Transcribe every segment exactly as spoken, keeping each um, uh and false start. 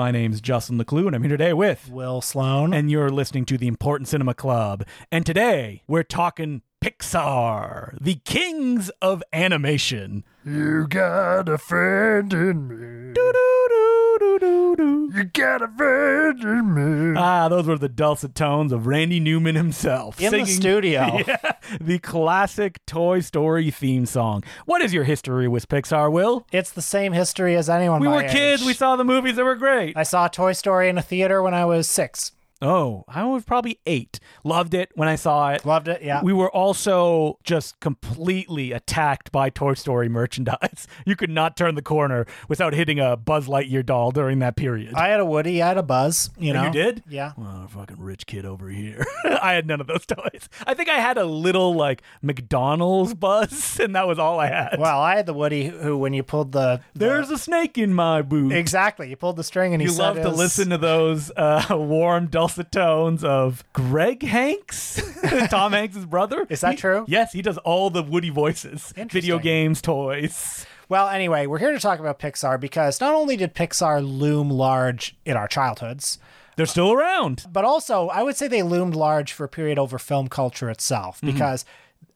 My name's Justin Decloux, and I'm here today with Will Sloan, and you're listening to The Important Cinema Club. And today, we're talking Pixar, the kings of animation. You got a friend in me. Do-do-do-do-do-do. You got a friend in me. Ah, those were the dulcet tones of Randy Newman himself. In singing, the studio. Yeah, the classic Toy Story theme song. What is your history with Pixar, Will? It's the same history as anyone we my We were age. kids. We saw the movies that were great. I saw Toy Story in a theater when I was six. Oh, I was probably eight. Loved it when I saw it. Loved it, yeah. We were also just completely attacked by Toy Story merchandise. You could not turn the corner without hitting a Buzz Lightyear doll during that period. I had a Woody, I had a Buzz, you know. You did? Yeah. Well, fucking rich kid over here. I had none of those toys. I think I had a little, like, McDonald's Buzz, and that was all I had. Well, I had the Woody who, when you pulled the... the... There's a snake in my boot. Exactly. You pulled the string and he you said You love to his... listen to those uh, warm, dull the tones of Greg Hanks, Tom Hanks' brother. Is that he, true? Yes, he does all the Woody voices. Video games, toys. Well, anyway, we're here to talk about Pixar because not only did Pixar loom large in our childhoods... They're still around. But also, I would say they loomed large for a period over film culture itself because... Mm-hmm.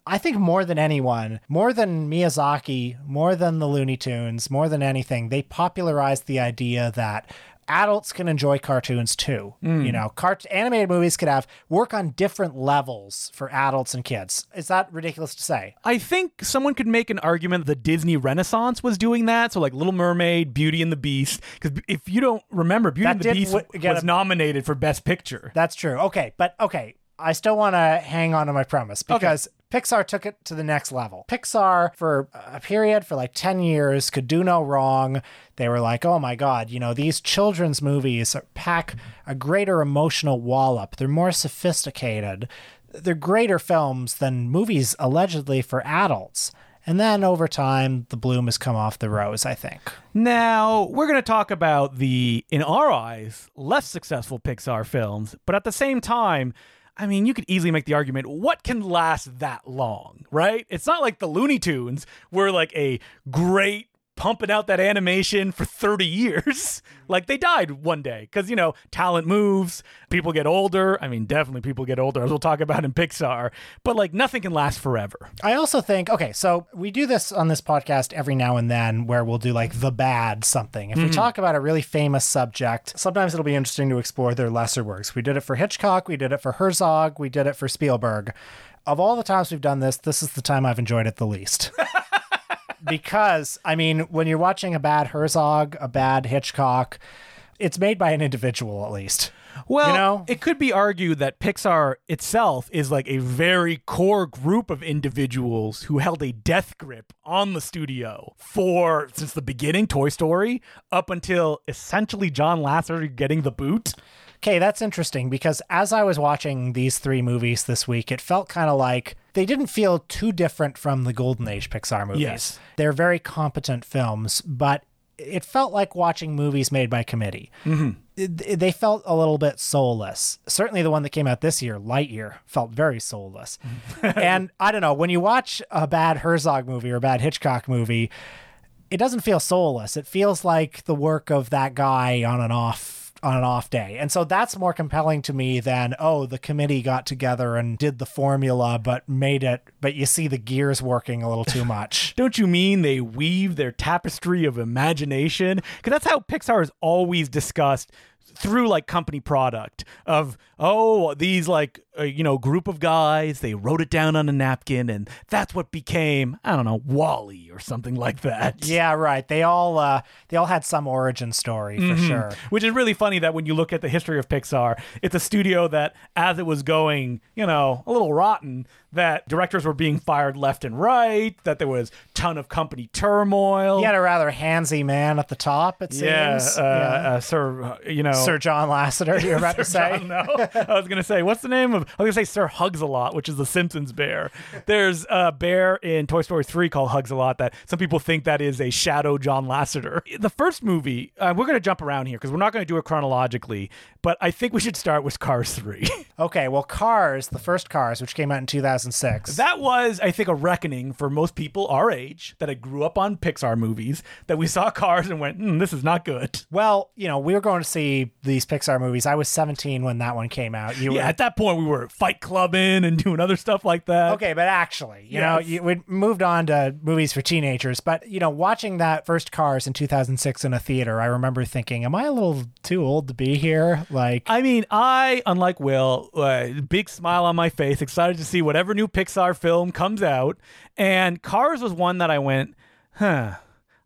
I think more than anyone, more than Miyazaki, more than the Looney Tunes, more than anything, they popularized the idea that adults can enjoy cartoons too. Mm. You know, cart- animated movies could have work on different levels for adults and kids. Is that ridiculous to say? I think someone could make an argument the Disney Renaissance was doing that. So like Little Mermaid, Beauty and the Beast. Because if you don't remember, Beauty that and the Beast w- was a- nominated for Best Picture. That's true. Okay, but okay, I still want to hang on to my premise because... Okay. Pixar took it to the next level. Pixar, for a period, for like ten years, could do no wrong. They were like, oh my God, you know, these children's movies pack a greater emotional wallop. They're more sophisticated. They're greater films than movies allegedly for adults. And then over time, the bloom has come off the rose, I think. Now, we're going to talk about the, in our eyes, less successful Pixar films. But at the same time... I mean, you could easily make the argument, what can last that long, right? It's not like the Looney Tunes were like a great pumping out that animation for thirty years. Like they died one day because, you know, talent moves, people get older. I mean, definitely people get older, as we'll talk about in Pixar, but like nothing can last forever. I also think, okay, so we do this on this podcast every now and then where we'll do like the bad something. If mm-hmm. we talk about a really famous subject, sometimes it'll be interesting to explore their lesser works. We did it for Hitchcock. We did it for Herzog. We did it for Spielberg. Of all the times we've done this, this is the time I've enjoyed it the least. Because, I mean, when you're watching a bad Herzog, a bad Hitchcock, it's made by an individual, at least. Well, you know? It could be argued that Pixar itself is like a very core group of individuals who held a death grip on the studio for, since the beginning, Toy Story, up until essentially John Lasseter getting the boot. Okay, that's interesting, because as I was watching these three movies this week, it felt kind of like they didn't feel too different from the Golden Age Pixar movies. Yes. They're very competent films, but it felt like watching movies made by committee. Mm-hmm. It, they felt a little bit soulless. Certainly the one that came out this year, Lightyear, felt very soulless. And I don't know, when you watch a bad Herzog movie or a bad Hitchcock movie, it doesn't feel soulless. It feels like the work of that guy on and off. on an off day. And so that's more compelling to me than, oh, the committee got together and did the formula, but made it, but you see the gears working a little too much. Don't you mean they weave their tapestry of imagination? Because that's how Pixar is always discussed through like company product of, oh, these like, uh, you know, group of guys, they wrote it down on a napkin and that's what became, I don't know, WALL-E or something like that. Yeah, right. They all uh, they all had some origin story for mm-hmm. sure. Which is really funny that when you look at the history of Pixar, it's a studio that as it was going, you know, a little rotten, that directors were being fired left and right, that there was ton of company turmoil. He had a rather handsy man at the top, it yeah, seems. Uh, yeah, uh, Sir, you know. Sir John Lasseter, you were about Sir to say. John, no. I was going to say, what's the name of um, I was going to say Sir Hugs-a-Lot, which is the Simpsons bear. There's a bear in Toy Story three called Hugs-a-Lot that some people think that is a shadow John Lasseter. The first movie, uh, we're going to jump around here because we're not going to do it chronologically, but I think we should start with Cars three. Okay, well, Cars, the first Cars, which came out in two thousand six. That was, I think, a reckoning for most people our age that had grew up on Pixar movies, that we saw Cars and went, mm, this is not good. Well, you know, we were going to see these Pixar movies. I was seventeen when that one came out. You yeah, were... at that point, we were fight clubbing and doing other stuff like that. Okay, but actually, you yes. know, you, we moved on to movies for teenagers. But, you know, watching that first Cars in two thousand six in a theater, I remember thinking, am I a little too old to be here? Like, I mean, I, unlike Will, uh, big smile on my face, excited to see whatever new Pixar film comes out. And Cars was one that I went, huh,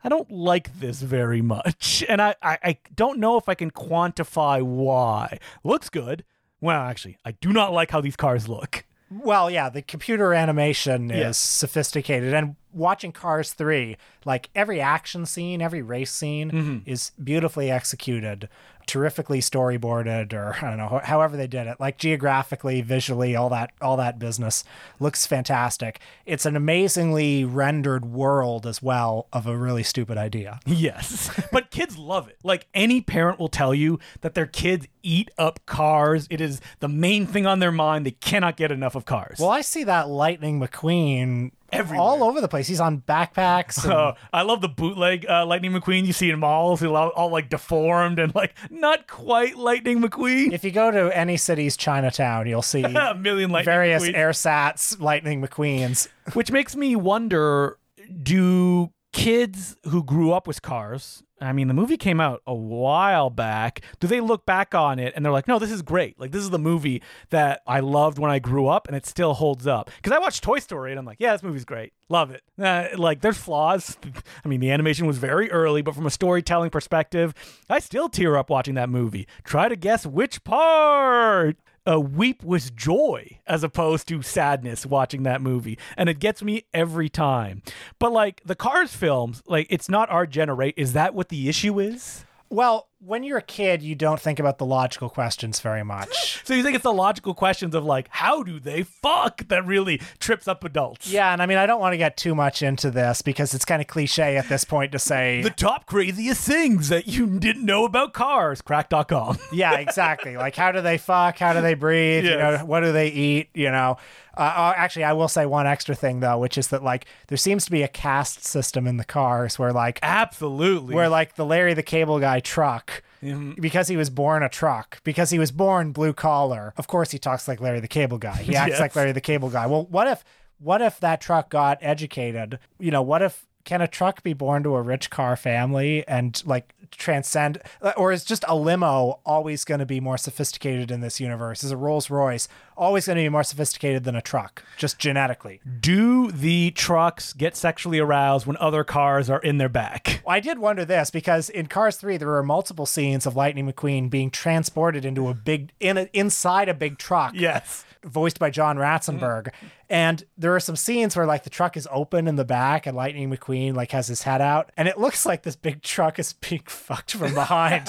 I don't like this very much. And I, I, I don't know if I can quantify why. Looks good. Well, actually, I do not like how these cars look. Well, yeah, the computer animation yeah. is sophisticated. And watching Cars three, like every action scene, every race scene mm-hmm. is beautifully executed, terrifically storyboarded, or I don't know, however they did it, like geographically, visually, all that, all that business looks fantastic. It's an amazingly rendered world as well of a really stupid idea. Yes. But kids love it. Like any parent will tell you that their kids eat up Cars. It is the main thing on their mind. They cannot get enough of Cars. Well, I see that Lightning McQueen everywhere. All over the place. He's on backpacks. And... Oh, I love the bootleg uh, Lightning McQueen you see in malls. He's all, all like deformed and like not quite Lightning McQueen. If you go to any city's Chinatown, you'll see a million Lightning various McQueen. Airsats Lightning McQueens. Which makes me wonder, do kids who grew up with Cars, I mean, the movie came out a while back, do they look back on it and they're like, no, this is great. Like, this is the movie that I loved when I grew up and it still holds up. Because I watched Toy Story and I'm like, yeah, this movie's great. Love it. Uh, like, there's flaws. I mean, the animation was very early, but from a storytelling perspective, I still tear up watching that movie. Try to guess which part. Uh, weep with joy as opposed to sadness watching that movie. And it gets me every time. But like the Cars films, like it's not our generate. Is that what the issue is? Well, when you're a kid, you don't think about the logical questions very much. So you think it's the logical questions of like, how do they fuck, that really trips up adults? Yeah, and I mean, I don't want to get too much into this because it's kind of cliche at this point to say... the top craziest things that you didn't know about Cars, crack dot com. Yeah, exactly. Like, how do they fuck? How do they breathe? Yes. You know, what do they eat? You know, uh, actually, I will say one extra thing, though, which is that, like, there seems to be a caste system in the Cars where, like... Absolutely. Where, like, the Larry the Cable Guy truck, Mm-hmm. because he was born a truck, because he was born blue collar, of course he talks like Larry the Cable Guy. He acts yes. like Larry the Cable Guy. Well, what if what if that truck got educated? You know, what if can a truck be born to a rich car family and like transcend, or is just a limo always going to be more sophisticated in this universe? Is a Rolls Royce always going to be more sophisticated than a truck, just genetically? Do the trucks get sexually aroused when other cars are in their back? I did wonder this because in Cars three, there were multiple scenes of Lightning McQueen being transported into a big, in a, inside a big truck. Yes. Voiced by John Ratzenberger. Mm-hmm. And there are some scenes where like the truck is open in the back and Lightning McQueen like has his head out. And it looks like this big truck is being fucked from behind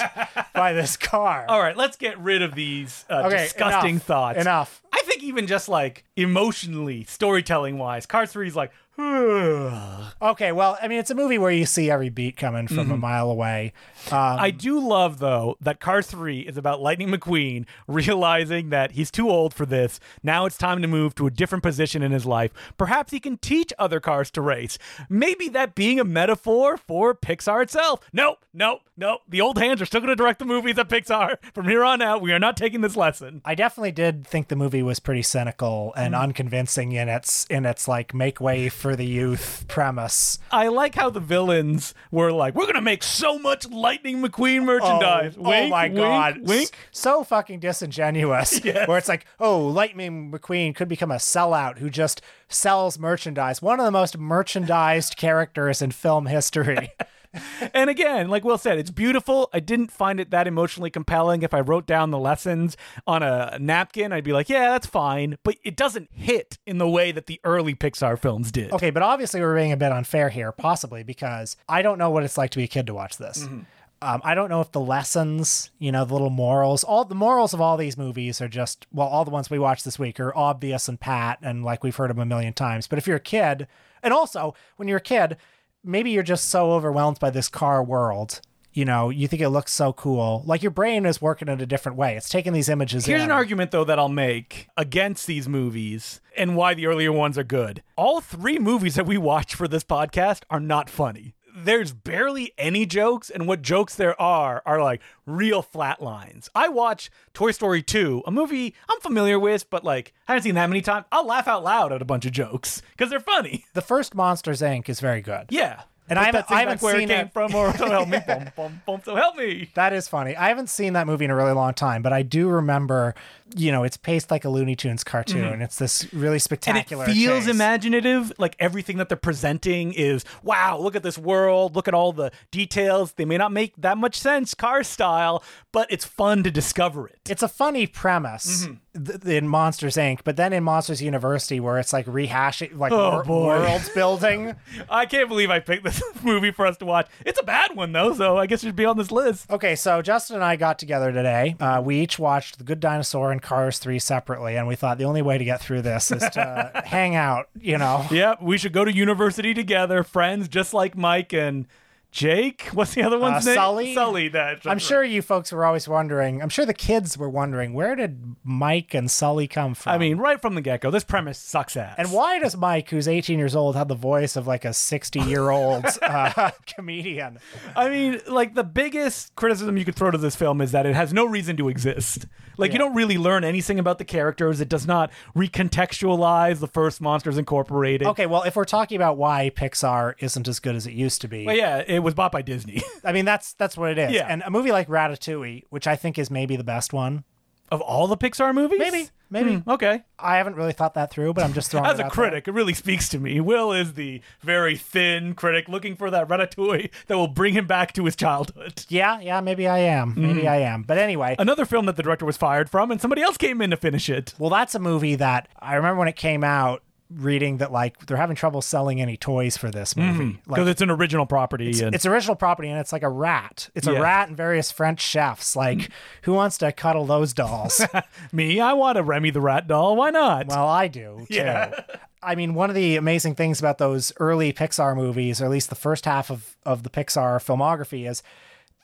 by this car. All right, let's get rid of these uh, okay, disgusting enough, thoughts. Enough. I think even just like emotionally, storytelling wise, Cars three is like, okay, well, I mean, it's a movie where you see every beat coming from mm-hmm. a mile away. Um, I do love, though, that Cars three is about Lightning McQueen realizing that he's too old for this. Now it's time to move to a different position in his life. Perhaps he can teach other cars to race. Maybe that being a metaphor for Pixar itself. Nope, nope, nope. The old hands are still going to direct the movies at Pixar. From here on out, we are not taking this lesson. I definitely did think the movie was pretty cynical and mm. unconvincing in its, in its like, make way for the youth premise. I like how the villains were like, we're gonna make so much Lightning McQueen merchandise. Oh, wink, oh my wink, god, wink. So fucking disingenuous. Yes. Where it's like, oh, Lightning McQueen could become a sellout who just sells merchandise. One of the most merchandised characters in film history. And again, like Will said, it's beautiful. I didn't find it that emotionally compelling. If I wrote down the lessons on a napkin, I'd be like, yeah, that's fine. But it doesn't hit in the way that the early Pixar films did. Okay, but obviously we're being a bit unfair here, possibly, because I don't know what it's like to be a kid to watch this. Mm-hmm. Um, I don't know if the lessons, you know, the little morals, all the morals of all these movies are just, well, all the ones we watched this week are obvious and pat, and like we've heard them a million times. But if you're a kid, and also when you're a kid, maybe you're just so overwhelmed by this car world, you know, you think it looks so cool. Like your brain is working in a different way. It's taking these images. Here's in. an argument, though, that I'll make against these movies and why the earlier ones are good. All three movies that we watch for this podcast are not funny. There's barely any jokes, and what jokes there are are like real flat lines. I watch Toy Story two, a movie I'm familiar with, but like I haven't seen that many times. I'll laugh out loud at a bunch of jokes because they're funny. The first Monsters, Incorporated is very good. Yeah. And I haven't, I haven't where seen it came that. From or so help me, bum, bum, bum, so help me. That is funny. I haven't seen that movie in a really long time, but I do remember, you know, it's paced like a Looney Tunes cartoon. Mm-hmm. It's this really spectacular and it feels chase. Imaginative. Like everything that they're presenting is, wow, look at this world. Look at all the details. They may not make that much sense, car style, but it's fun to discover it. It's a funny premise. Mm-hmm. In Monsters, Incorporated, but then in Monsters University, where it's like rehashing, like oh, wor- world building. I can't believe I picked this movie for us to watch. It's a bad one, though, so I guess it should be on this list. Okay, so Justin and I got together today. Uh, we each watched The Good Dinosaur and Cars three separately, and we thought the only way to get through this is to hang out, you know? Yeah, we should go to university together, friends just like Mike and... Jake? What's the other one's uh, name? Sully? Sully. That I'm sure you folks were always wondering. I'm sure the kids were wondering, where did Mike and Sully come from? I mean, right from the get-go. This premise sucks ass. And why does Mike, who's eighteen years old, have the voice of like a sixty-year-old uh, comedian? I mean, like the biggest criticism you could throw to this film is that it has no reason to exist. Like yeah. You don't really learn anything about the characters. It does not recontextualize the first Monsters Incorporated. Okay, well, if we're talking about why Pixar isn't as good as it used to be. Well, yeah, it It was bought by Disney. I mean, that's that's what it is. Yeah. And a movie like Ratatouille, which I think is maybe the best one. Of all the Pixar movies? Maybe. Maybe. Mm, okay. I haven't really thought that through, but I'm just throwing it out there. As a critic, it really speaks to me. Will is the very thin critic looking for that Ratatouille that will bring him back to his childhood. Yeah, yeah, maybe I am. Maybe mm. I am. But anyway. Another film that the director was fired from, and somebody else came in to finish it. Well, that's a movie that I remember when it came out, reading that like they're having trouble selling any toys for this movie because mm, like, it's an original property it's, and... it's original property and it's like a rat it's yeah. a rat and various French chefs like who wants to cuddle those dolls? Me, I want a Remy the rat doll. Why not? Well, I do too. Yeah. I mean, one of the amazing things about those early Pixar movies, or at least the first half of of the Pixar filmography, is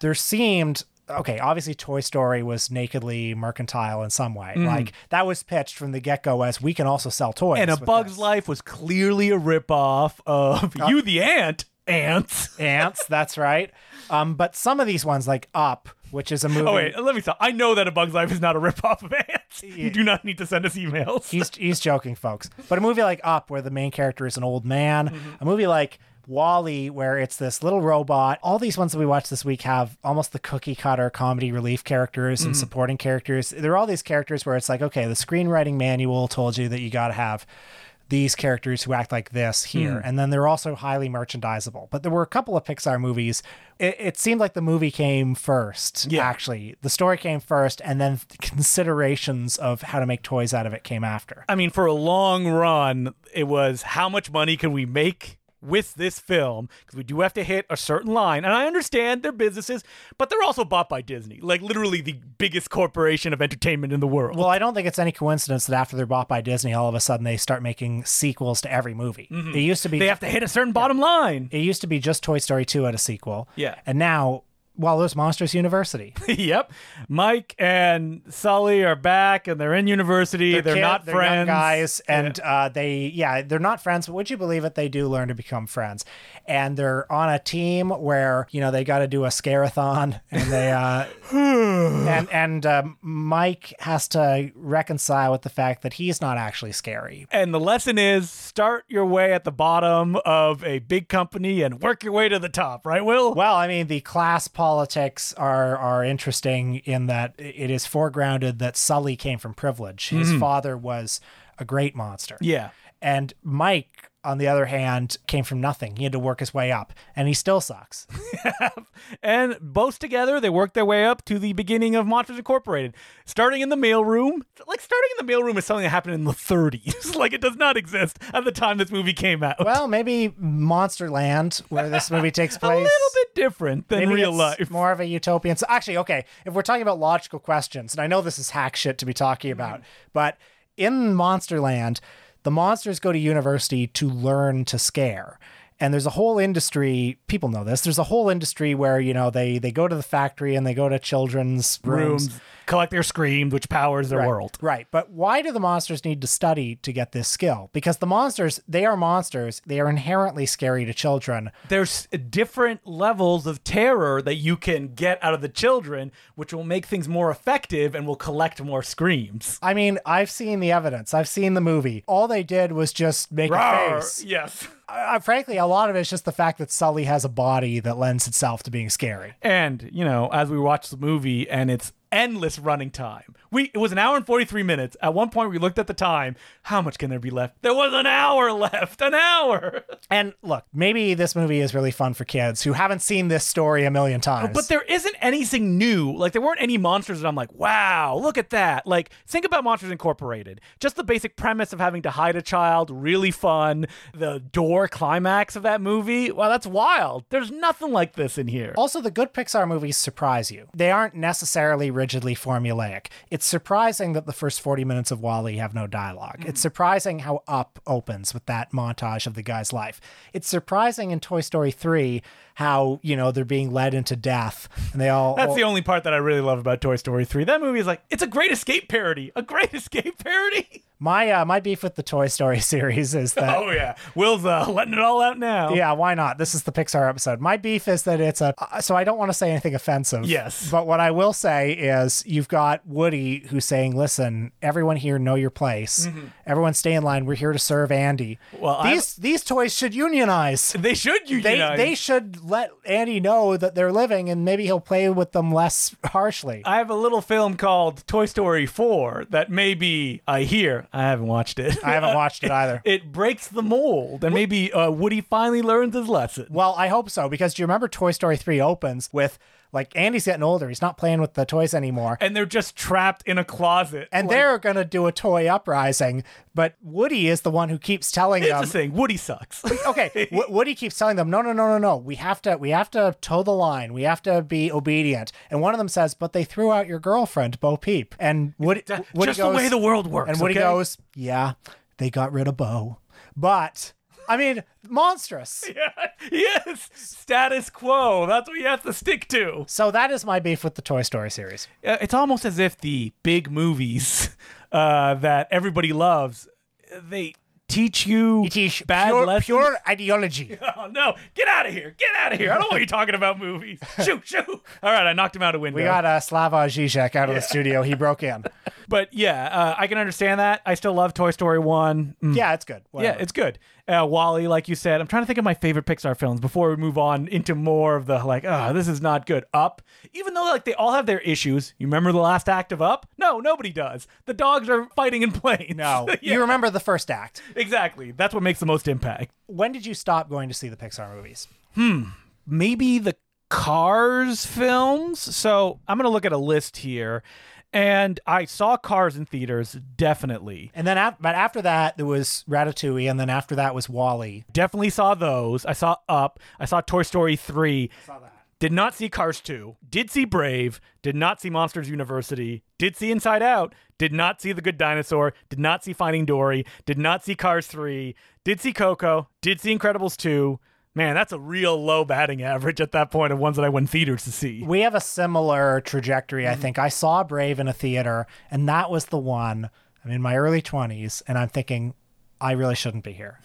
there seemed okay, obviously Toy Story was nakedly mercantile in some way. Mm. Like, that was pitched from the get-go as, we can also sell toys. And A Bug's this. Life was clearly a ripoff of uh, You the Ant. Ants. Ants, that's right. Um, but some of these ones, like Up, which is a movie... Oh, wait, let me stop. I know that A Bug's Life is not a ripoff of Ants. Yeah. You do not need to send us emails. he's, he's joking, folks. But a movie like Up, where the main character is an old man, mm-hmm. a movie like... WALL-E, where it's this little robot. All these ones that we watched this week have almost the cookie cutter comedy relief characters and mm-hmm. supporting characters. There are all these characters where it's like, okay, the screenwriting manual told you that you got to have these characters who act like this here. Mm. And then they're also highly merchandisable. But there were a couple of Pixar movies. It, it seemed like the movie came first, yeah. actually. The story came first, and then considerations of how to make toys out of it came after. I mean, for a long run, it was how much money can we make with this film, because we do have to hit a certain line. And I understand they're businesses, but they're also bought by Disney, like literally the biggest corporation of entertainment in the world. Well, I don't think it's any coincidence that after they're bought by Disney, all of a sudden they start making sequels to every movie. Mm-hmm. It used to be... They have to hit a certain yeah. bottom line. It used to be just Toy Story two had a sequel. Yeah. And now... Well, there's Monsters University. Yep. Mike and Sully are back, and they're in university. They're, they're kid, not they're friends. Young guys, and yeah. uh, they, yeah, they're not friends, but would you believe it? They do learn to become friends. And they're on a team where, you know, they got to do a scare-a-thon, and they, uh, and, and uh, Mike has to reconcile with the fact that he's not actually scary. And the lesson is, start your way at the bottom of a big company and work your way to the top, right, Will? Well, I mean, the class policy Politics are are interesting in that it is foregrounded that Sully came from privilege. His mm-hmm. father was a great monster. Yeah. And Mike, on the other hand, came from nothing. He had to work his way up, and he still sucks. And both together, they worked their way up to the beginning of Monsters Incorporated, starting in the mailroom. Like, starting in the mailroom is something that happened in the thirties. Like, it does not exist at the time this movie came out. Well, maybe Monsterland, where this movie takes place, a little bit different than maybe real it's life. More of a utopian. So actually, okay, if we're talking about logical questions, and I know this is hack shit to be talking about, mm-hmm. but in Monsterland, the monsters go to university to learn to scare. And there's a whole industry, people know this, there's a whole industry where, you know, they they go to the factory and they go to children's rooms. rooms collect their screams, which powers their right, world. Right. But why do the monsters need to study to get this skill? Because the monsters, they are monsters. They are inherently scary to children. There's different levels of terror that you can get out of the children, which will make things more effective and will collect more screams. I mean, I've seen the evidence. I've seen the movie. All they did was just make Rawr, a face. Yes. Uh, frankly, a lot of it's just the fact that Sully has a body that lends itself to being scary. And, you know, as we watch the movie and it's endless running time. We It was an hour and forty-three minutes. At one point, we looked at the time. How much can there be left? There was an hour left. An hour! And look, maybe this movie is really fun for kids who haven't seen this story a million times. But there isn't anything new. Like, there weren't any monsters that I'm like, wow, look at that. Like, think about Monsters Incorporated. Just the basic premise of having to hide a child, really fun. The door climax of that movie. Wow, that's wild. There's nothing like this in here. Also, the good Pixar movies surprise you. They aren't necessarily rigidly formulaic. It's surprising that the first forty minutes of WALL-E have no dialogue. Mm. It's surprising how Up opens with that montage of the guy's life. It's surprising in Toy Story three how, you know, they're being led into death and they all... That's all... the only part that I really love about Toy Story three. That movie is like, it's a great escape parody. A great escape parody. My uh, my beef with the Toy Story series is that... Oh, yeah. Will's uh, letting it all out now. Yeah, why not? This is the Pixar episode. My beef is that it's a... Uh, so I don't want to say anything offensive. Yes. But what I will say is you've got Woody who's saying, listen, everyone here know your place. Mm-hmm. Everyone stay in line. We're here to serve Andy. Well, These I'm... these toys should unionize. They should unionize. They, they should let Andy know that they're living and maybe he'll play with them less harshly. I have a little film called Toy Story four that maybe I hear... I haven't watched it. I haven't watched it either. It, it breaks the mold, and maybe uh, Woody finally learns his lesson. Well, I hope so, because do you remember Toy Story three opens with, like, Andy's getting older. He's not playing with the toys anymore. And they're just trapped in a closet. And like, they're going to do a toy uprising, but Woody is the one who keeps telling them. It's the thing. Woody sucks. Okay. W- Woody keeps telling them, no, no, no, no, no. We have to, we have to toe the line. We have to be obedient. And one of them says, but they threw out your girlfriend, Bo Peep. And Woody, that, Woody just goes, the way the world works. And Woody okay? goes, yeah, they got rid of Bo. But... I mean, monstrous. Yeah. Yes. Status quo. That's what you have to stick to. So that is my beef with the Toy Story series. It's almost as if the big movies uh, that everybody loves, they teach you, you teach bad pure, lessons. Pure ideology. Oh, no. Get out of here. Get out of here. I don't want you talking about movies. Shoot, shoot. All right. I knocked him out a window. We got uh, Slava Zizek out of yeah. the studio. He broke in. But yeah, uh, I can understand that. I still love Toy Story one. Mm. Yeah, it's good. Whatever. Yeah, it's good. Uh, WALL-E, like you said, I'm trying to think of my favorite Pixar films before we move on into more of the like, oh, this is not good. Up, even though like they all have their issues. You remember the last act of Up? No, nobody does. The dogs are fighting in planes. No, yeah. You remember the first act. Exactly. That's what makes the most impact. When did you stop going to see the Pixar movies? Hmm. Maybe the Cars films. So I'm going to look at a list here. And I saw Cars in theaters, definitely. And then, af- but after that, there was Ratatouille, and then after that was WALL-E. Definitely saw those. I saw Up. I saw Toy Story three. Saw that. Did not see Cars two. Did see Brave. Did not see Monsters University. Did see Inside Out. Did not see The Good Dinosaur. Did not see Finding Dory. Did not see Cars three. Did see Coco. Did see Incredibles two. Man, that's a real low batting average at that point of ones that I went in theaters to see. We have a similar trajectory, I think. I saw Brave in a theater, and that was the one. I'm in my early twenties, and I'm thinking, I really shouldn't be here.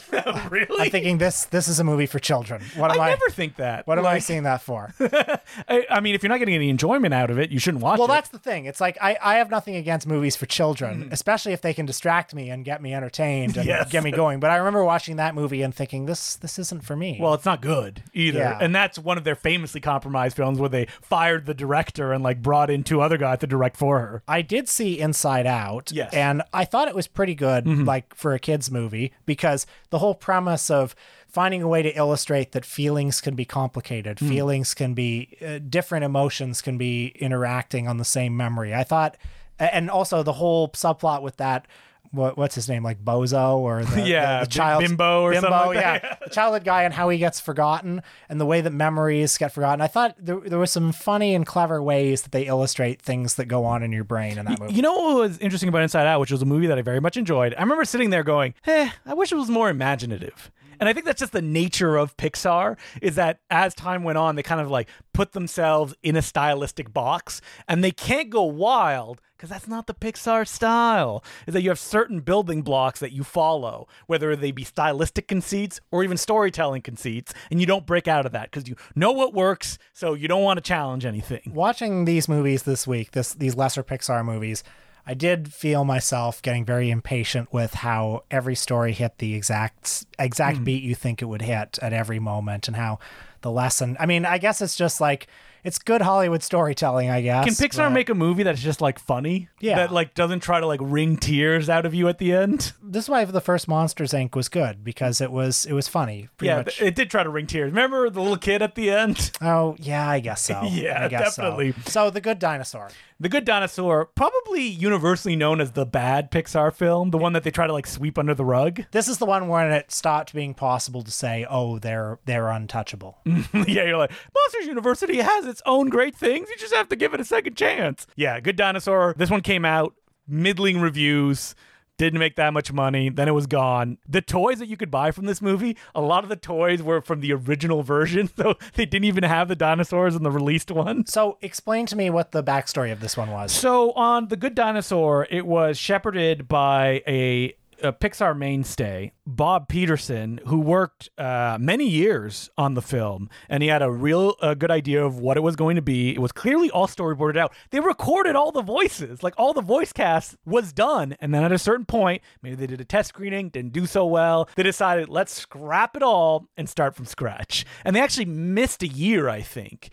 Really? I'm thinking this This is a movie for children. What am I, I never think that. What like, am I seeing that for? I, I mean, if you're not getting any enjoyment out of it, you shouldn't watch well, it. Well, that's the thing. It's like, I, I have nothing against movies for children, mm. especially if they can distract me and get me entertained and yes. get me going. But I remember watching that movie and thinking, this this isn't for me. Well, it's not good either. Yeah. And that's one of their famously compromised films where they fired the director and like brought in two other guys to direct for her. I did see Inside Out. Yes. And I thought it was pretty good, mm-hmm. like for a kid's movie. movie, because the whole premise of finding a way to illustrate that feelings can be complicated, mm. feelings can be uh, different, emotions can be interacting on the same memory. I thought, and also the whole subplot with that, what, what's his name, like Bozo or the, yeah, the, the child Bimbo or Bimbo, something like that. Yeah, the childhood guy and how he gets forgotten and the way that memories get forgotten. I thought there there was some funny and clever ways that they illustrate things that go on in your brain in that movie. You know what was interesting about Inside Out, which was a movie that I very much enjoyed? I remember sitting there going, eh, I wish it was more imaginative. And I think that's just the nature of Pixar, is that as time went on, they kind of like put themselves in a stylistic box and they can't go wild because that's not the Pixar style. Is that you have certain building blocks that you follow, whether they be stylistic conceits or even storytelling conceits, and you don't break out of that because you know what works, so you don't want to challenge anything. Watching these movies this week, this these lesser Pixar movies, I did feel myself getting very impatient with how every story hit the exact exact mm. beat you think it would hit at every moment, and how the lesson... I mean, I guess it's just like... It's good Hollywood storytelling, I guess. Can Pixar but... make a movie that's just like funny? Yeah. That like doesn't try to like wring tears out of you at the end? This is why the first Monsters, Incorporated was good, because it was it was funny. Yeah, much. It did try to wring tears. Remember the little kid at the end? Oh, yeah, I guess so. yeah, I guess definitely. So. so The Good Dinosaur. The Good Dinosaur, probably universally known as the bad Pixar film, the yeah. one that they try to like sweep under the rug. This is the one where it stopped being possible to say, oh, they're, they're untouchable. yeah, you're like, Monsters University has its own great things. You just have to give it a second chance. Yeah, Good Dinosaur. This one came out, middling reviews, didn't make that much money, then it was gone. The toys that you could buy from this movie, a lot of the toys were from the original version, so they didn't even have the dinosaurs in the released one. So explain to me what the backstory of this one was. So on The Good Dinosaur, it was shepherded by a a Pixar mainstay, Bob Peterson, who worked uh, many years on the film, and he had a real uh, good idea of what it was going to be. It was clearly all storyboarded out. They recorded all the voices, like all the voice cast was done, and then at a certain point, maybe they did a test screening, didn't do so well. They decided, let's scrap it all and start from scratch. And they actually missed a year, I think,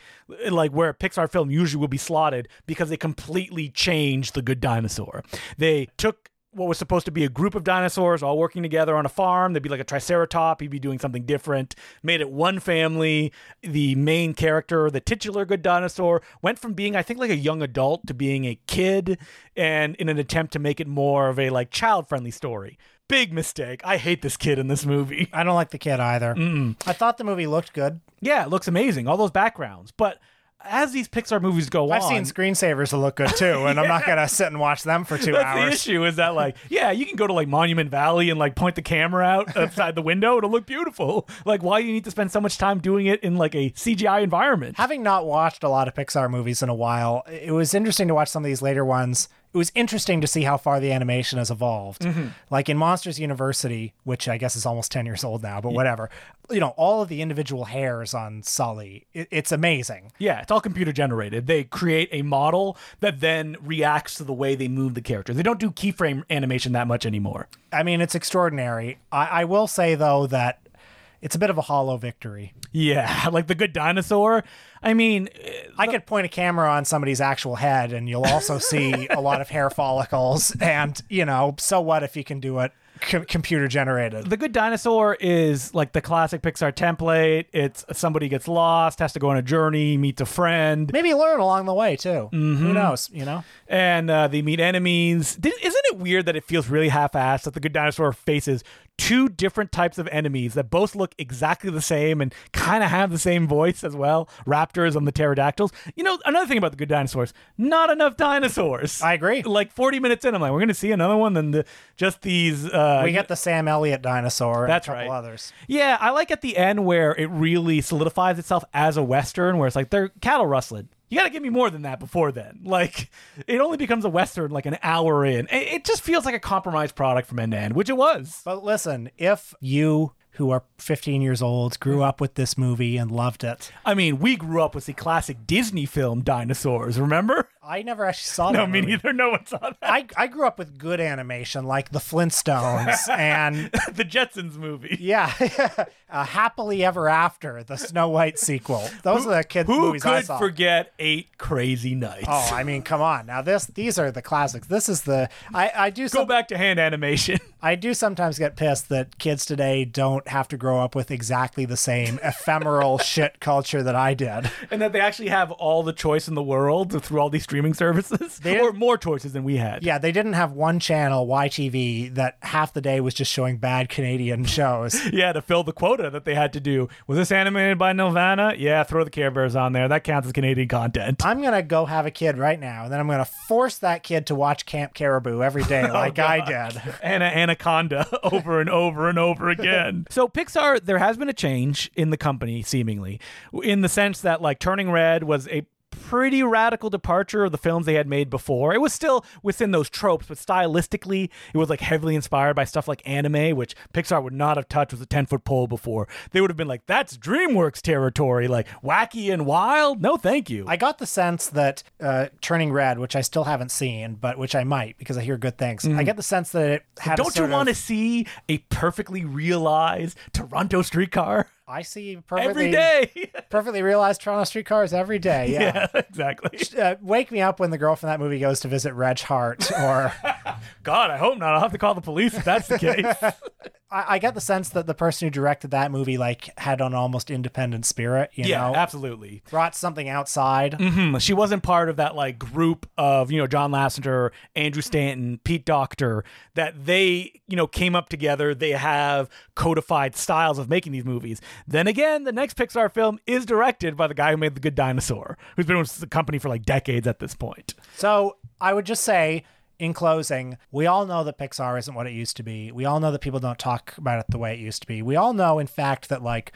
like where a Pixar film usually will be slotted, because they completely changed The Good Dinosaur. They took what was supposed to be a group of dinosaurs all working together on a farm. They'd be like a triceratops. He'd be doing something different. Made it one family. The main character, the titular Good Dinosaur, went from being, I think, like a young adult to being a kid, and in an attempt to make it more of a like child-friendly story. Big mistake. I hate this kid in this movie. I don't like the kid either. Mm-mm. I thought the movie looked good. Yeah, it looks amazing. All those backgrounds. But as these Pixar movies go I've on... I've seen screensavers that look good, too, and yeah. I'm not going to sit and watch them for two That's hours. The issue is that, like, yeah, you can go to, like, Monument Valley and, like, point the camera out outside the window. It'll look beautiful. Like, why do you need to spend so much time doing it in, like, a C G I environment? Having not watched a lot of Pixar movies in a while, it was interesting to watch some of these later ones. It was interesting to see how far the animation has evolved. Mm-hmm. Like in Monsters University, which I guess is almost ten years old now, but yeah. whatever. You know, all of the individual hairs on Sully, it, it's amazing. Yeah, it's all computer generated. They create a model that then reacts to the way they move the character. They don't do keyframe animation that much anymore. I mean, it's extraordinary. I, I will say, though, that it's a bit of a hollow victory. Yeah, like The Good Dinosaur. I mean, I the- could point a camera on somebody's actual head and you'll also see a lot of hair follicles. And, you know, so what if you can do it c- computer generated? The Good Dinosaur is like the classic Pixar template. It's somebody gets lost, has to go on a journey, meets a friend. Maybe learn along the way, too. Mm-hmm. Who knows, you know? And uh, they meet enemies. Did, isn't it weird that it feels really half-assed that The Good Dinosaur faces two different types of enemies that both look exactly the same and kind of have the same voice as well? Raptors on the pterodactyls. You know, another thing about The Good Dinosaurs, not enough dinosaurs. I agree. Like forty minutes in, I'm like, we're going to see another one than the, just these. Uh, we get the Sam Elliott dinosaur. That's and a couple right. others. Yeah, I like at the end where it really solidifies itself as a Western, where it's like they're cattle rustling. You got to give me more than that before then. Like, it only becomes a Western like an hour in. It just feels like a compromised product from end to end, which it was. But listen, if you who are fifteen years old grew up with this movie and loved it. I mean, we grew up with the classic Disney film dinosaurs, remember? I never actually saw that. No, me movie. Neither. No one saw that. I, I grew up with good animation like the Flintstones and... the Jetsons movie. Yeah. uh, Happily Ever After, the Snow White sequel. Those who, are the kids' movies I saw. Who could forget Eight Crazy Nights? Oh, I mean, come on. Now, this these are the classics. This is the... I, I do Go some... back to hand animation. I do sometimes get pissed that kids today don't have to grow up with exactly the same ephemeral shit culture that I did. And that they actually have all the choice in the world through all these streaming services. They or more choices than we had. Yeah, they didn't have one channel, Y T V, that half the day was just showing bad Canadian shows. Yeah, to fill the quota that they had to do. Was this animated by Nelvana? Yeah, throw the Care Bears on there. That counts as Canadian content. I'm going to go have a kid right now, and then I'm going to force that kid to watch Camp Caribou every day like oh, I did. And an Anaconda over and over and over again. So Pixar, there has been a change in the company, seemingly, in the sense that like Turning Red was a pretty radical departure of the films they had made before. It was still within those tropes, but stylistically, it was like heavily inspired by stuff like anime, which Pixar would not have touched with a ten-foot pole before. They would have been like, that's DreamWorks territory, like wacky and wild. No, thank you. I got the sense that uh, Turning Red, which I still haven't seen, but which I might because I hear good things. Mm. I get the sense that it had. Don't you want to of... see a perfectly realized Toronto streetcar? I see perfectly every day. Perfectly realized Toronto streetcars every day. Yeah, yeah, exactly. Uh, wake me up when the girl from that movie goes to visit Reg Hart. Or God, I hope not. I'll have to call the police if that's the case. I, I get the sense that the person who directed that movie like had an almost independent spirit. You yeah, know? Absolutely. Brought something outside. Mm-hmm. She wasn't part of that like group of you know John Lasseter, Andrew Stanton, Pete Docter that they you know came up together. They have codified styles of making these movies. Then again, the next Pixar film is directed by the guy who made The Good Dinosaur, who's been with the company for like decades at this point. So I would just say, in closing, we all know that Pixar isn't what it used to be. We all know that people don't talk about it the way it used to be. We all know, in fact, that like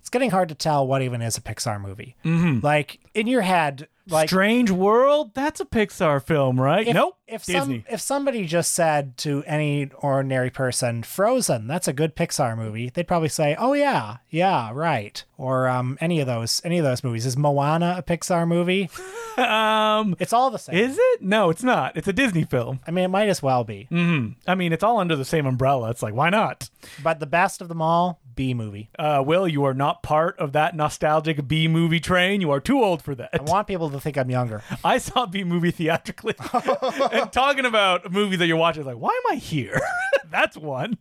it's getting hard to tell what even is a Pixar movie. Mm-hmm. Like in your head, like Strange World, that's a Pixar film, right? If, nope. If Disney. Some, if somebody just said to any ordinary person, Frozen, that's a good Pixar movie, they'd probably say, oh yeah, yeah, right. Or um, any of those, any of those movies. Is Moana a Pixar movie? um, it's all the same. Is it? No, it's not. It's a Disney film. I mean, it might as well be. Mm-hmm. I mean, it's all under the same umbrella. It's like, why not? But the best of them all, B movie. Uh, Will, you are not part of that nostalgic B movie train. You are too old for that. I want people to think I'm younger. I saw B movie theatrically. And talking about a movie that you're watching, like, why am I here? That's one.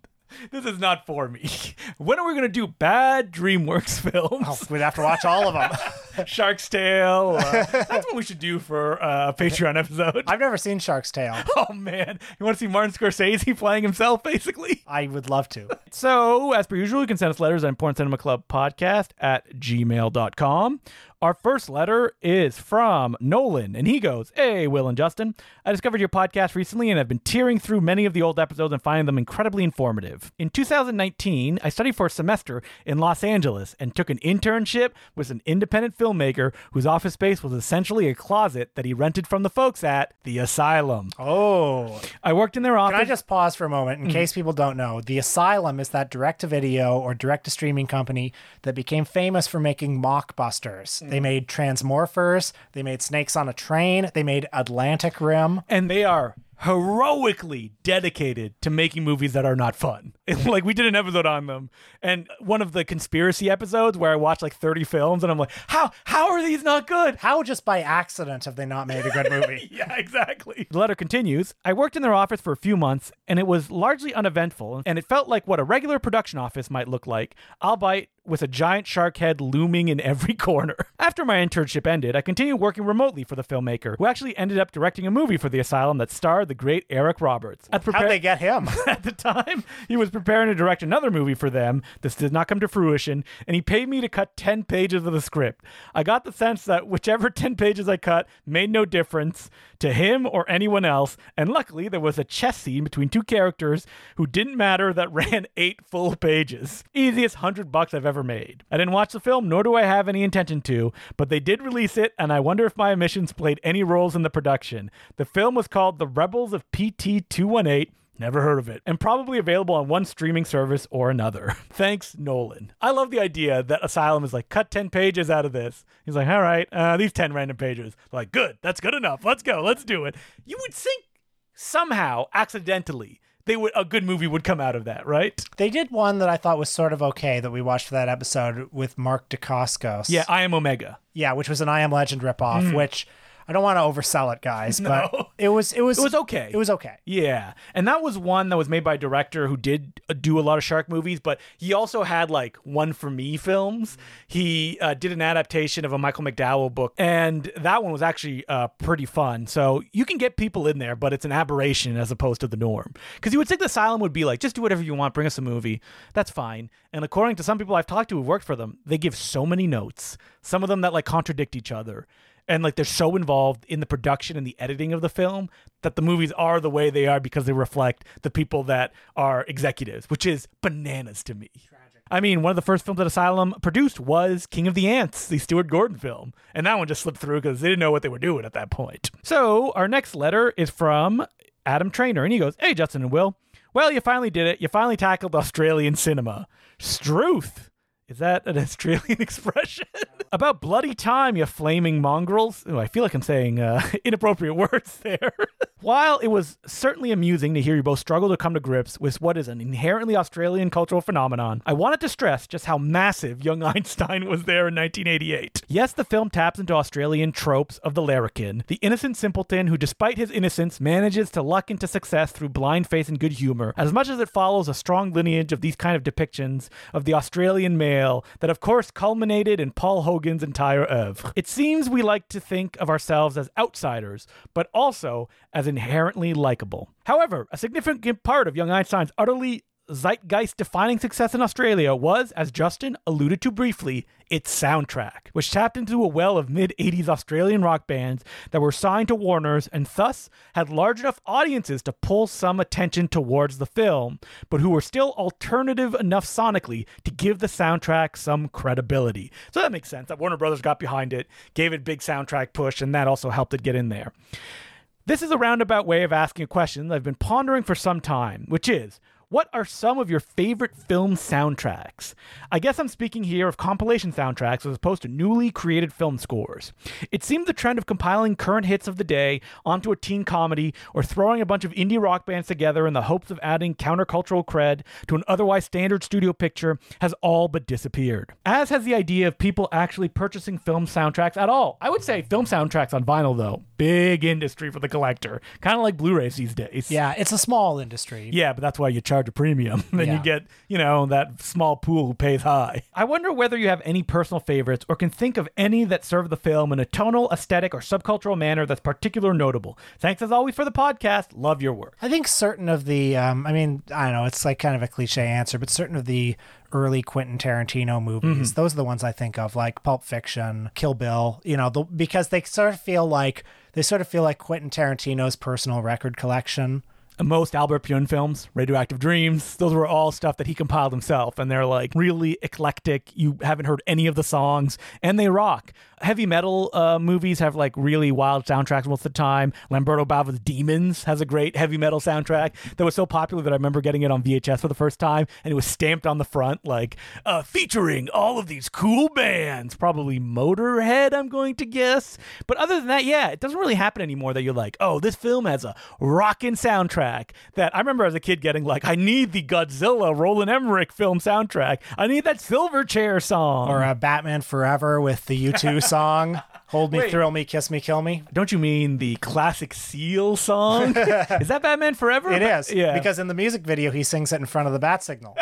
This is not for me. When are we going to do bad DreamWorks films? Oh, we'd have to watch all of them. Shark's Tale. Uh, that's what we should do for a Patreon episode. I've never seen Shark's Tale. Oh, man. You want to see Martin Scorsese playing himself, basically? I would love to. So, as per usual, you can send us letters at important cinema club podcast at gmail dot com. Our first letter is from Nolan, and he goes, hey, Will and Justin. I discovered your podcast recently and have been tearing through many of the old episodes and finding them incredibly informative. In two thousand nineteen, I studied for a semester in Los Angeles and took an internship with an independent filmmaker whose office space was essentially a closet that he rented from the folks at The Asylum. Oh. I worked in their office. Can I just pause for a moment in mm-hmm. case people don't know? The Asylum is that direct-to-video or direct-to-streaming company that became famous for making mockbusters. They made Transmorphers, they made Snakes on a Train, they made Atlantic Rim. And they are heroically dedicated to making movies that are not fun. Like, we did an episode on them. And one of the conspiracy episodes where I watched like thirty films and I'm like, how how are these not good? How just by accident have they not made a good movie? Yeah, exactly. The letter continues. I worked in their office for a few months and it was largely uneventful. And it felt like what a regular production office might look like, albeit with a giant shark head looming in every corner. After my internship ended, I continued working remotely for the filmmaker, who actually ended up directing a movie for The Asylum that starred the great Eric Roberts. Prepar- How'd they get him? At the time, he was preparing to direct another movie for them. This did not come to fruition, and he paid me to cut ten pages of the script. I got the sense that whichever ten pages I cut made no difference to him or anyone else, and luckily there was a chess scene between two characters who didn't matter that ran eight full pages. Easiest hundred bucks I've ever ever made. I didn't watch the film, nor do I have any intention to, but they did release it, and I wonder if my omissions played any roles in the production. The film was called The Rebels of P T two eighteen, never heard of it, and probably available on one streaming service or another. Thanks, Nolan. I love the idea that Asylum is like, cut ten pages out of this. He's like, all right, uh, these ten random pages. Like, good, that's good enough. Let's go, let's do it. You would think somehow, accidentally, They would a good movie would come out of that, right? They did one that I thought was sort of okay that we watched for that episode with Mark Dacascos. Yeah, I Am Omega. Yeah, which was an I Am Legend ripoff, mm. which I don't want to oversell it, guys, no. but it was it was it was okay. It was okay. Yeah, and that was one that was made by a director who did do a lot of shark movies, but he also had like One for Me films. He uh, did an adaptation of a Michael McDowell book, and that one was actually uh, pretty fun. So you can get people in there, but it's an aberration as opposed to the norm. Because you would think The Asylum would be like, just do whatever you want, bring us a movie, that's fine. And according to some people I've talked to who've worked for them, they give so many notes, some of them that like contradict each other. And like they're so involved in the production and the editing of the film that the movies are the way they are because they reflect the people that are executives, which is bananas to me. Tragic. I mean, one of the first films that Asylum produced was King of the Ants, the Stuart Gordon film. And that one just slipped through because they didn't know what they were doing at that point. So our next letter is from Adam Traynor. And he goes, "Hey, Justin and Will. Well, you finally did it. You finally tackled Australian cinema. Struth." Is that an Australian expression? "About bloody time, you flaming mongrels." Ooh, I feel like I'm saying uh, inappropriate words there. "While it was certainly amusing to hear you both struggle to come to grips with what is an inherently Australian cultural phenomenon, I wanted to stress just how massive young Einstein was there in nineteen eighty-eight. Yes, the film taps into Australian tropes of the larrikin, the innocent simpleton who, despite his innocence, manages to luck into success through blind faith and good humor, as much as it follows a strong lineage of these kind of depictions of the Australian male that, of course, culminated in Paul Hogan's entire oeuvre. It seems we like to think of ourselves as outsiders, but also as inherently likable. However, a significant part of young Einstein's utterly zeitgeist-defining success in Australia was, as Justin alluded to briefly, its soundtrack, which tapped into a well of mid-eighties Australian rock bands that were signed to Warner's and thus had large enough audiences to pull some attention towards the film, but who were still alternative enough sonically to give the soundtrack some credibility." So that makes sense, that Warner Brothers got behind it, gave it a big soundtrack push, and that also helped it get in there. "This is a roundabout way of asking a question that I've been pondering for some time, which is, what are some of your favorite film soundtracks? I guess I'm speaking here of compilation soundtracks as opposed to newly created film scores. It seemed the trend of compiling current hits of the day onto a teen comedy or throwing a bunch of indie rock bands together in the hopes of adding countercultural cred to an otherwise standard studio picture has all but disappeared. As has the idea of people actually purchasing film soundtracks at all. I would say film soundtracks on vinyl, though. Big industry for the collector. Kind of like Blu-rays these days. Yeah, it's a small industry. Yeah, but that's why you charge a premium, then yeah. you get, you know, that small pool who pays high. I wonder whether you have any personal favorites or can think of any that serve the film in a tonal, aesthetic, or subcultural manner that's particularly notable. Thanks as always for the podcast. Love your work." I think certain of the, um, I mean, I don't know, it's like kind of a cliche answer, but certain of the early Quentin Tarantino movies, mm-hmm. those are the ones I think of, like Pulp Fiction, Kill Bill, you know, the, because they sort of feel like, they sort of feel like Quentin Tarantino's personal record collection. Most Albert Pyun films, Radioactive Dreams, those were all stuff that he compiled himself, and they're like really eclectic. You haven't heard any of the songs, and they rock. Heavy metal uh, movies have like really wild soundtracks most of the time. Lamberto Bava's Demons has a great heavy metal soundtrack that was so popular that I remember getting it on V H S for the first time, and it was stamped on the front like uh, featuring all of these cool bands, probably Motorhead, I'm going to guess. But other than that, yeah, it doesn't really happen anymore that you're like, oh, this film has a rockin' soundtrack that I remember as a kid getting like, I need the Godzilla Roland Emmerich film soundtrack. I need that Silverchair song. Or uh, Batman Forever with the U two song, Hold Me, Wait. Thrill Me, Kiss Me, Kill Me. Don't you mean the classic Seal song? Is that Batman Forever? It is, yeah. Because in the music video, he sings it in front of the bat signal.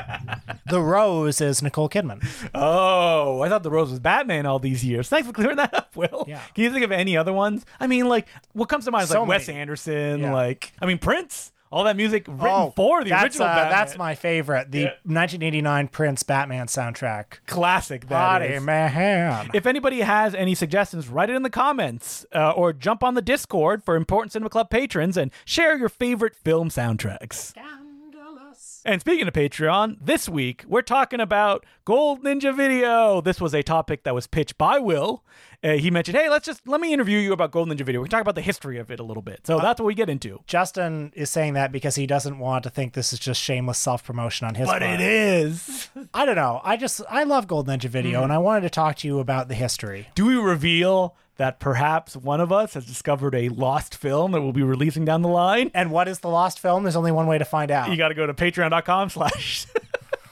The Rose is Nicole Kidman. Oh, I thought The Rose was Batman all these years. Thanks for clearing that up, Will. Yeah. Can you think of any other ones? I mean, like, what comes to mind is so like many. Wes Anderson, yeah. like, I mean, Prince. All that music written oh, for the that's, original uh, Batman. That's my favorite. The yeah. nineteen eighty-nine Prince Batman soundtrack. Classic, that Body is. Man. If anybody has any suggestions, write it in the comments uh, or jump on the Discord for Important Cinema Club patrons and share your favorite film soundtracks. Scandalous. And speaking of Patreon, this week we're talking about Gold Ninja Video. This was a topic that was pitched by Will. Uh, he mentioned, hey, let's just, let me interview you about Gold Ninja Video. We can talk about the history of it a little bit. So uh, that's what we get into. Justin is saying that because he doesn't want to think this is just shameless self-promotion on his part. But it is. I don't know. I just, I love Gold Ninja Video, mm-hmm. and I wanted to talk to you about the history. Do we reveal that perhaps one of us has discovered a lost film that we'll be releasing down the line? And what is the lost film? There's only one way to find out. You got to go to patreon dot com slash...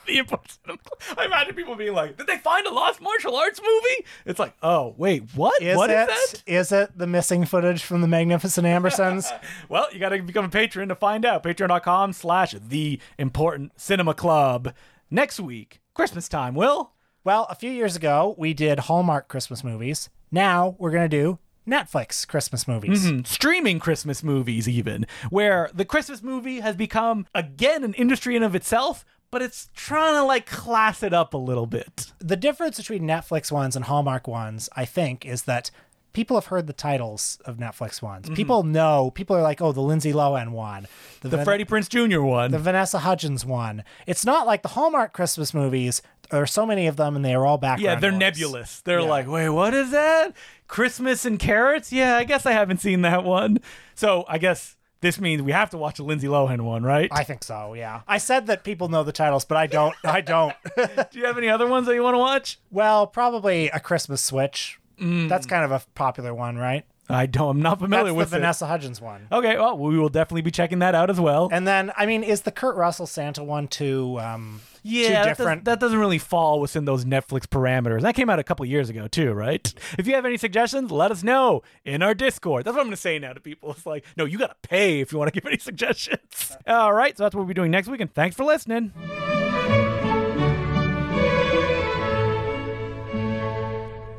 The Important Cinema Club. I imagine people being like, did they find a lost martial arts movie? It's like, oh, wait, what? Is what it, is that? Is it the missing footage from The Magnificent Ambersons? Well, you got to become a patron to find out. Patreon.com slash The Important Cinema Club. Next week, Christmas time, Will? Well, a few years ago, we did Hallmark Christmas movies. Now we're going to do Netflix Christmas movies. Mm-hmm. Streaming Christmas movies, even, where the Christmas movie has become, again, an industry in of itself, but it's trying to, like, class it up a little bit. The difference between Netflix ones and Hallmark ones, I think, is that people have heard the titles of Netflix ones. Mm-hmm. People know. People are like, oh, the Lindsay Lohan one. The, the Van- Freddie Prinze Junior one. The Vanessa Hudgens one. It's not like the Hallmark Christmas movies. There are so many of them, and they are all background. Yeah, they're noise. nebulous. They're yeah. like, wait, what is that? Christmas and Carrots? Yeah, I guess I haven't seen that one. So I guess this means we have to watch a Lindsay Lohan one, right? I think so, yeah. I said that people know the titles, but I don't. I don't. Do you have any other ones that you want to watch? Well, probably A Christmas Switch. Mm. That's kind of a popular one, right? I don't, I'm not familiar That's with the it. Vanessa Hudgens one. Okay, well, we will definitely be checking that out as well. And then, I mean, is the Kurt Russell Santa one too... Um, Yeah, that, does, that doesn't really fall within those Netflix parameters. That came out a couple of years ago, too, right? If you have any suggestions, let us know in our Discord. That's what I'm going to say now to people. It's like, no, you got to pay if you want to give any suggestions. All right, so that's what we'll be doing next week, and thanks for listening.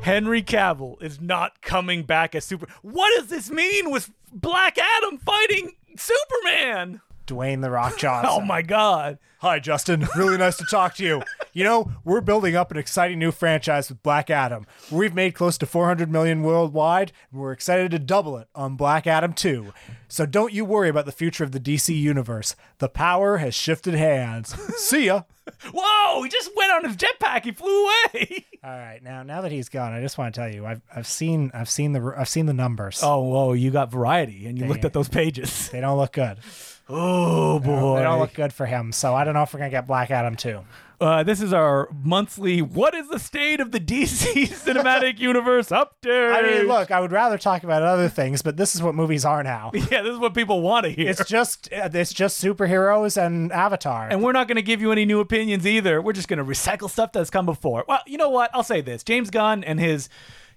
Henry Cavill is not coming back as Super... What does this mean with Black Adam fighting Superman? Dwayne The Rock Johnson. Oh my God. Hi, Justin. Really nice to talk to you. You know, we're building up an exciting new franchise with Black Adam. We've made close to four hundred million worldwide, and we're excited to double it on Black Adam two. So don't you worry about the future of the D C universe. The power has shifted hands. See ya. Whoa, he just went on his jetpack. He flew away. All right, now now that he's gone, I just want to tell you, I've I've seen I've seen the I've seen the numbers. Oh, whoa, you got Variety, and you they, looked at those pages. They don't look good. Oh boy, they don't look good for him. So I don't know if we're gonna get Black Adam too. Uh, this is our monthly. What is the state of the D C Cinematic Universe update? I mean, look, I would rather talk about other things, but this is what movies are now. Yeah, this is what people want to hear. It's just, it's just superheroes and Avatar. And we're not going to give you any new opinions either. We're just going to recycle stuff that's come before. Well, you know what? I'll say this: James Gunn and his.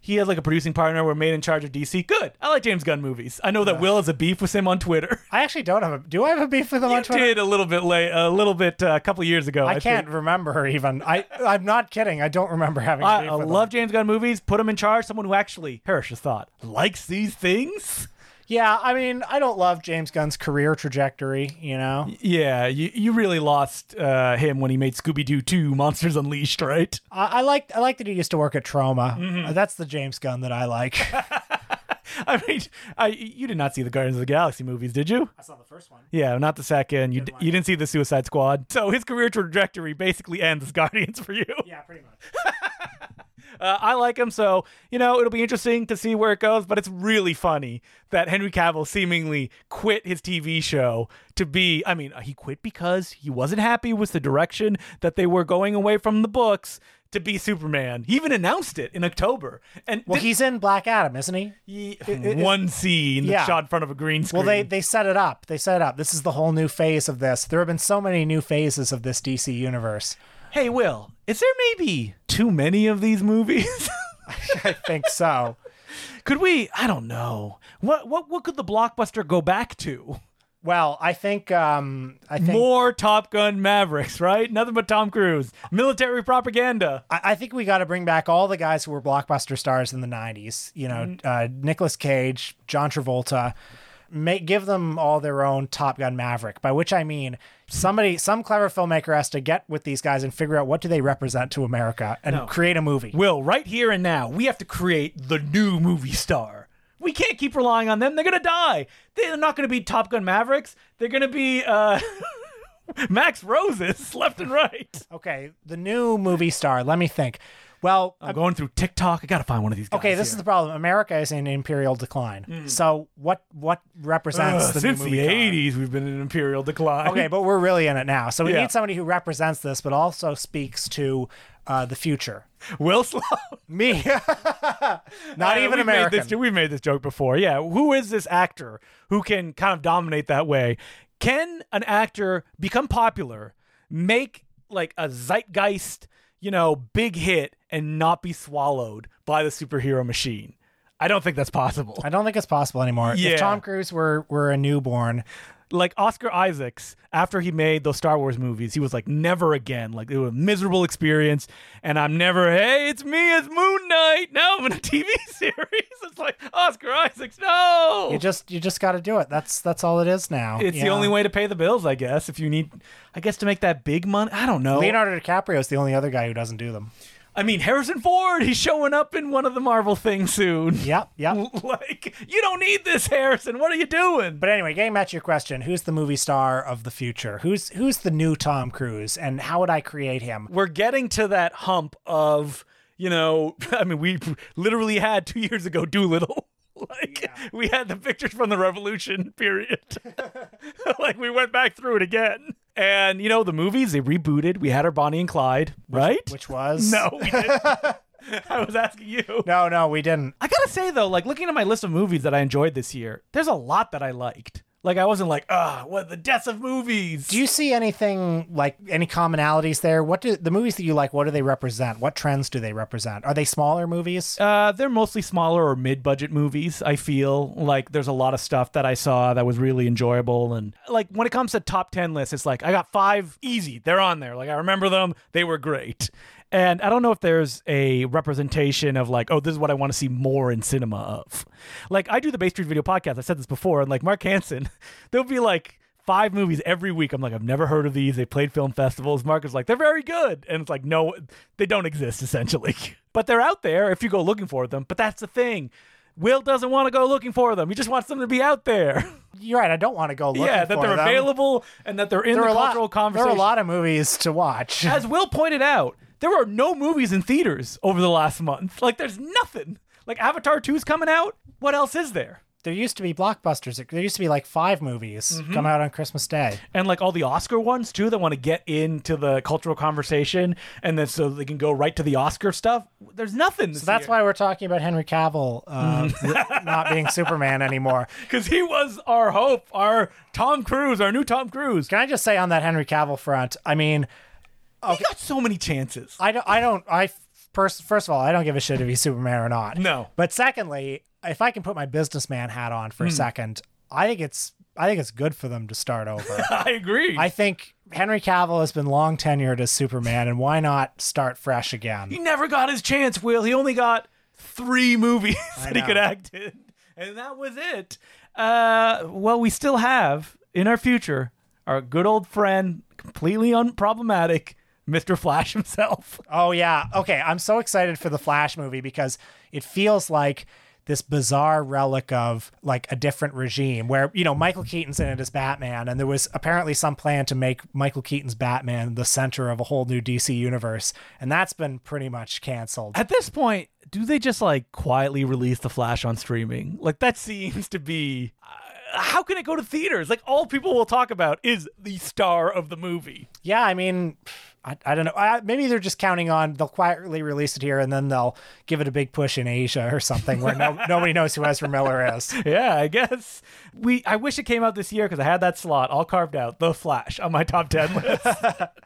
He has like a producing partner. We're made in charge of D C. Good. I like James Gunn movies. I know that yeah. Will has a beef with him on Twitter. I actually don't have a... Do I have a beef with him you on Twitter? You did a little bit late, a little bit, uh, a couple years ago. I, I can't think. remember even. I, I'm not kidding. I don't remember having I, a beef I with love him. James Gunn movies. Put him in charge. Someone who actually, perish the thought, likes these things. Yeah, I mean, I don't love James Gunn's career trajectory, you know? Yeah, you, you really lost uh, him when he made Scooby-Doo two, Monsters Unleashed, right? I, I like I like that he used to work at Troma. Mm-hmm. That's the James Gunn that I like. I mean, I, you did not see the Guardians of the Galaxy movies, did you? I saw the first one. Yeah, not the second. You d- you didn't see the Suicide Squad. So his career trajectory basically ends as Guardians for you. Yeah, pretty much. Uh, I like him, so, you know, it'll be interesting to see where it goes, but it's really funny that Henry Cavill seemingly quit his T V show to be, I mean, he quit because he wasn't happy with the direction that they were going away from the books to be Superman. He even announced it in October. And Well, did, he's in Black Adam, isn't he? he it, it, one scene yeah. shot in front of a green screen. Well, they, they set it up. They set it up. This is the whole new phase of this. There have been so many new phases of this D C universe. Hey, Will, is there maybe too many of these movies? I think so. Could we, I don't know. What what what could the blockbuster go back to? Well, I think... Um, I think more Top Gun Mavericks, right? Nothing but Tom Cruise. Military propaganda. I, I think we got to bring back all the guys who were blockbuster stars in the nineties. You know, mm-hmm. uh, Nicolas Cage, John Travolta. Make, give them all their own Top Gun Maverick, by which I mean somebody, some clever filmmaker has to get with these guys and figure out what do they represent to America and no. create a movie. Will, right here and now, we have to create the new movie star. We can't keep relying on them. They're going to die. They're not going to be Top Gun Mavericks. They're going to be uh, Max Roses left and right. Okay, the new movie star. Let me think. Well, I'm, I'm going through TikTok. I got to find one of these guys. Okay, this here. is the problem. America is in imperial decline. Mm. So what what represents Ugh, the since new movie the eighties, we've been in imperial decline. Okay, but we're really in it now. So we yeah. need somebody who represents this, but also speaks to uh, the future. Will Sloan. Me. Not uh, even we've American. Made this, we've made this joke before. Yeah, who is this actor who can kind of dominate that way? Can an actor become popular, make... like a zeitgeist, you know, big hit and not be swallowed by the superhero machine. I don't think that's possible. I don't think it's possible anymore. Yeah. If Tom Cruise were were a newborn, like Oscar Isaacs, after he made those Star Wars movies, he was like, never again. Like, it was a miserable experience, and I'm never, hey, it's me, it's Moon Knight. Now I'm in a T V series. It's like, Oscar Isaacs, no! You just you just got to do it. That's that's all it is now. It's yeah. the only way to pay the bills, I guess, if you need, I guess, to make that big money. I don't know. Leonardo DiCaprio's the only other guy who doesn't do them. I mean, Harrison Ford, he's showing up in one of the Marvel things soon. Yep, yep. Like, you don't need this, Harrison. What are you doing? But anyway, getting back to your question, who's the movie star of the future? Who's who's the new Tom Cruise, and how would I create him? We're getting to that hump of, you know, I mean, we literally had two years ago Doolittle. Like, yeah. we had the pictures from the Revolution period. Like, we went back through it again. And, you know, the movies, they rebooted. We had our Bonnie and Clyde, right? Which, which was? No, we didn't. I was asking you. No, no, we didn't. I gotta say, though, like, looking at my list of movies that I enjoyed this year, there's a lot that I liked. Like, I wasn't like, ah, what the deaths of movies. Do you see anything, like, any commonalities there? What do the movies that you like, what do they represent? What trends do they represent? Are they smaller movies? Uh, they're mostly smaller or mid-budget movies, I feel. Like, there's a lot of stuff that I saw that was really enjoyable. And, like, when it comes to top ten lists, it's like, I got five easy. They're on there. Like, I remember them. They were great. And I don't know if there's a representation of like, oh, this is what I want to see more in cinema of. Like, I do the Bay Street Video podcast. I said this before. And like Mark Hansen, there'll be like five movies every week. I'm like, I've never heard of these. They played film festivals. Mark is like, they're very good. And it's like, no, they don't exist essentially. But they're out there if you go looking for them. But that's the thing. Will doesn't want to go looking for them. He just wants them to be out there. You're right. I don't want to go looking for them. Yeah, that they're them. available and that they're in there the cultural lot, conversation. There are a lot of movies to watch. As Will pointed out, there are no movies in theaters over the last month. Like, there's nothing. Like, Avatar two's coming out. What else is there? There used to be blockbusters. There used to be, like, five movies mm-hmm. come out on Christmas Day. And, like, all the Oscar ones, too, that want to get into the cultural conversation. And then so they can go right to the Oscar stuff. There's nothing. So that's year. why we're talking about Henry Cavill uh, not being Superman anymore. Because he was our hope, our Tom Cruise, our new Tom Cruise. Can I just say on that Henry Cavill front, I mean... Okay. He got so many chances. I don't, I don't, I, first, first of all, I don't give a shit if he's Superman or not. No. But secondly, if I can put my businessman hat on for mm. a second, I think it's, I think it's good for them to start over. I agree. I think Henry Cavill has been long tenured as Superman, and why not start fresh again? He never got his chance, Will. He only got three movies that he could act in, and that was it. Uh, well, we still have, in our future, our good old friend, completely unproblematic, Mister Flash himself. Oh, yeah. Okay, I'm so excited for the Flash movie because it feels like this bizarre relic of, like, a different regime where, you know, Michael Keaton's in it as Batman, and there was apparently some plan to make Michael Keaton's Batman the center of a whole new D C universe, and that's been pretty much canceled. At this point, do they just, like, quietly release the Flash on streaming? Like, that seems to be... How can it go to theaters? Like, all people will talk about is the star of the movie. Yeah, I mean... I, I don't know. I, maybe they're just counting on they'll quietly release it here and then they'll give it a big push in Asia or something where no, nobody knows who Ezra Miller is. Yeah, I guess. we. I wish it came out this year because I had that slot all carved out, The Flash, on my top ten list.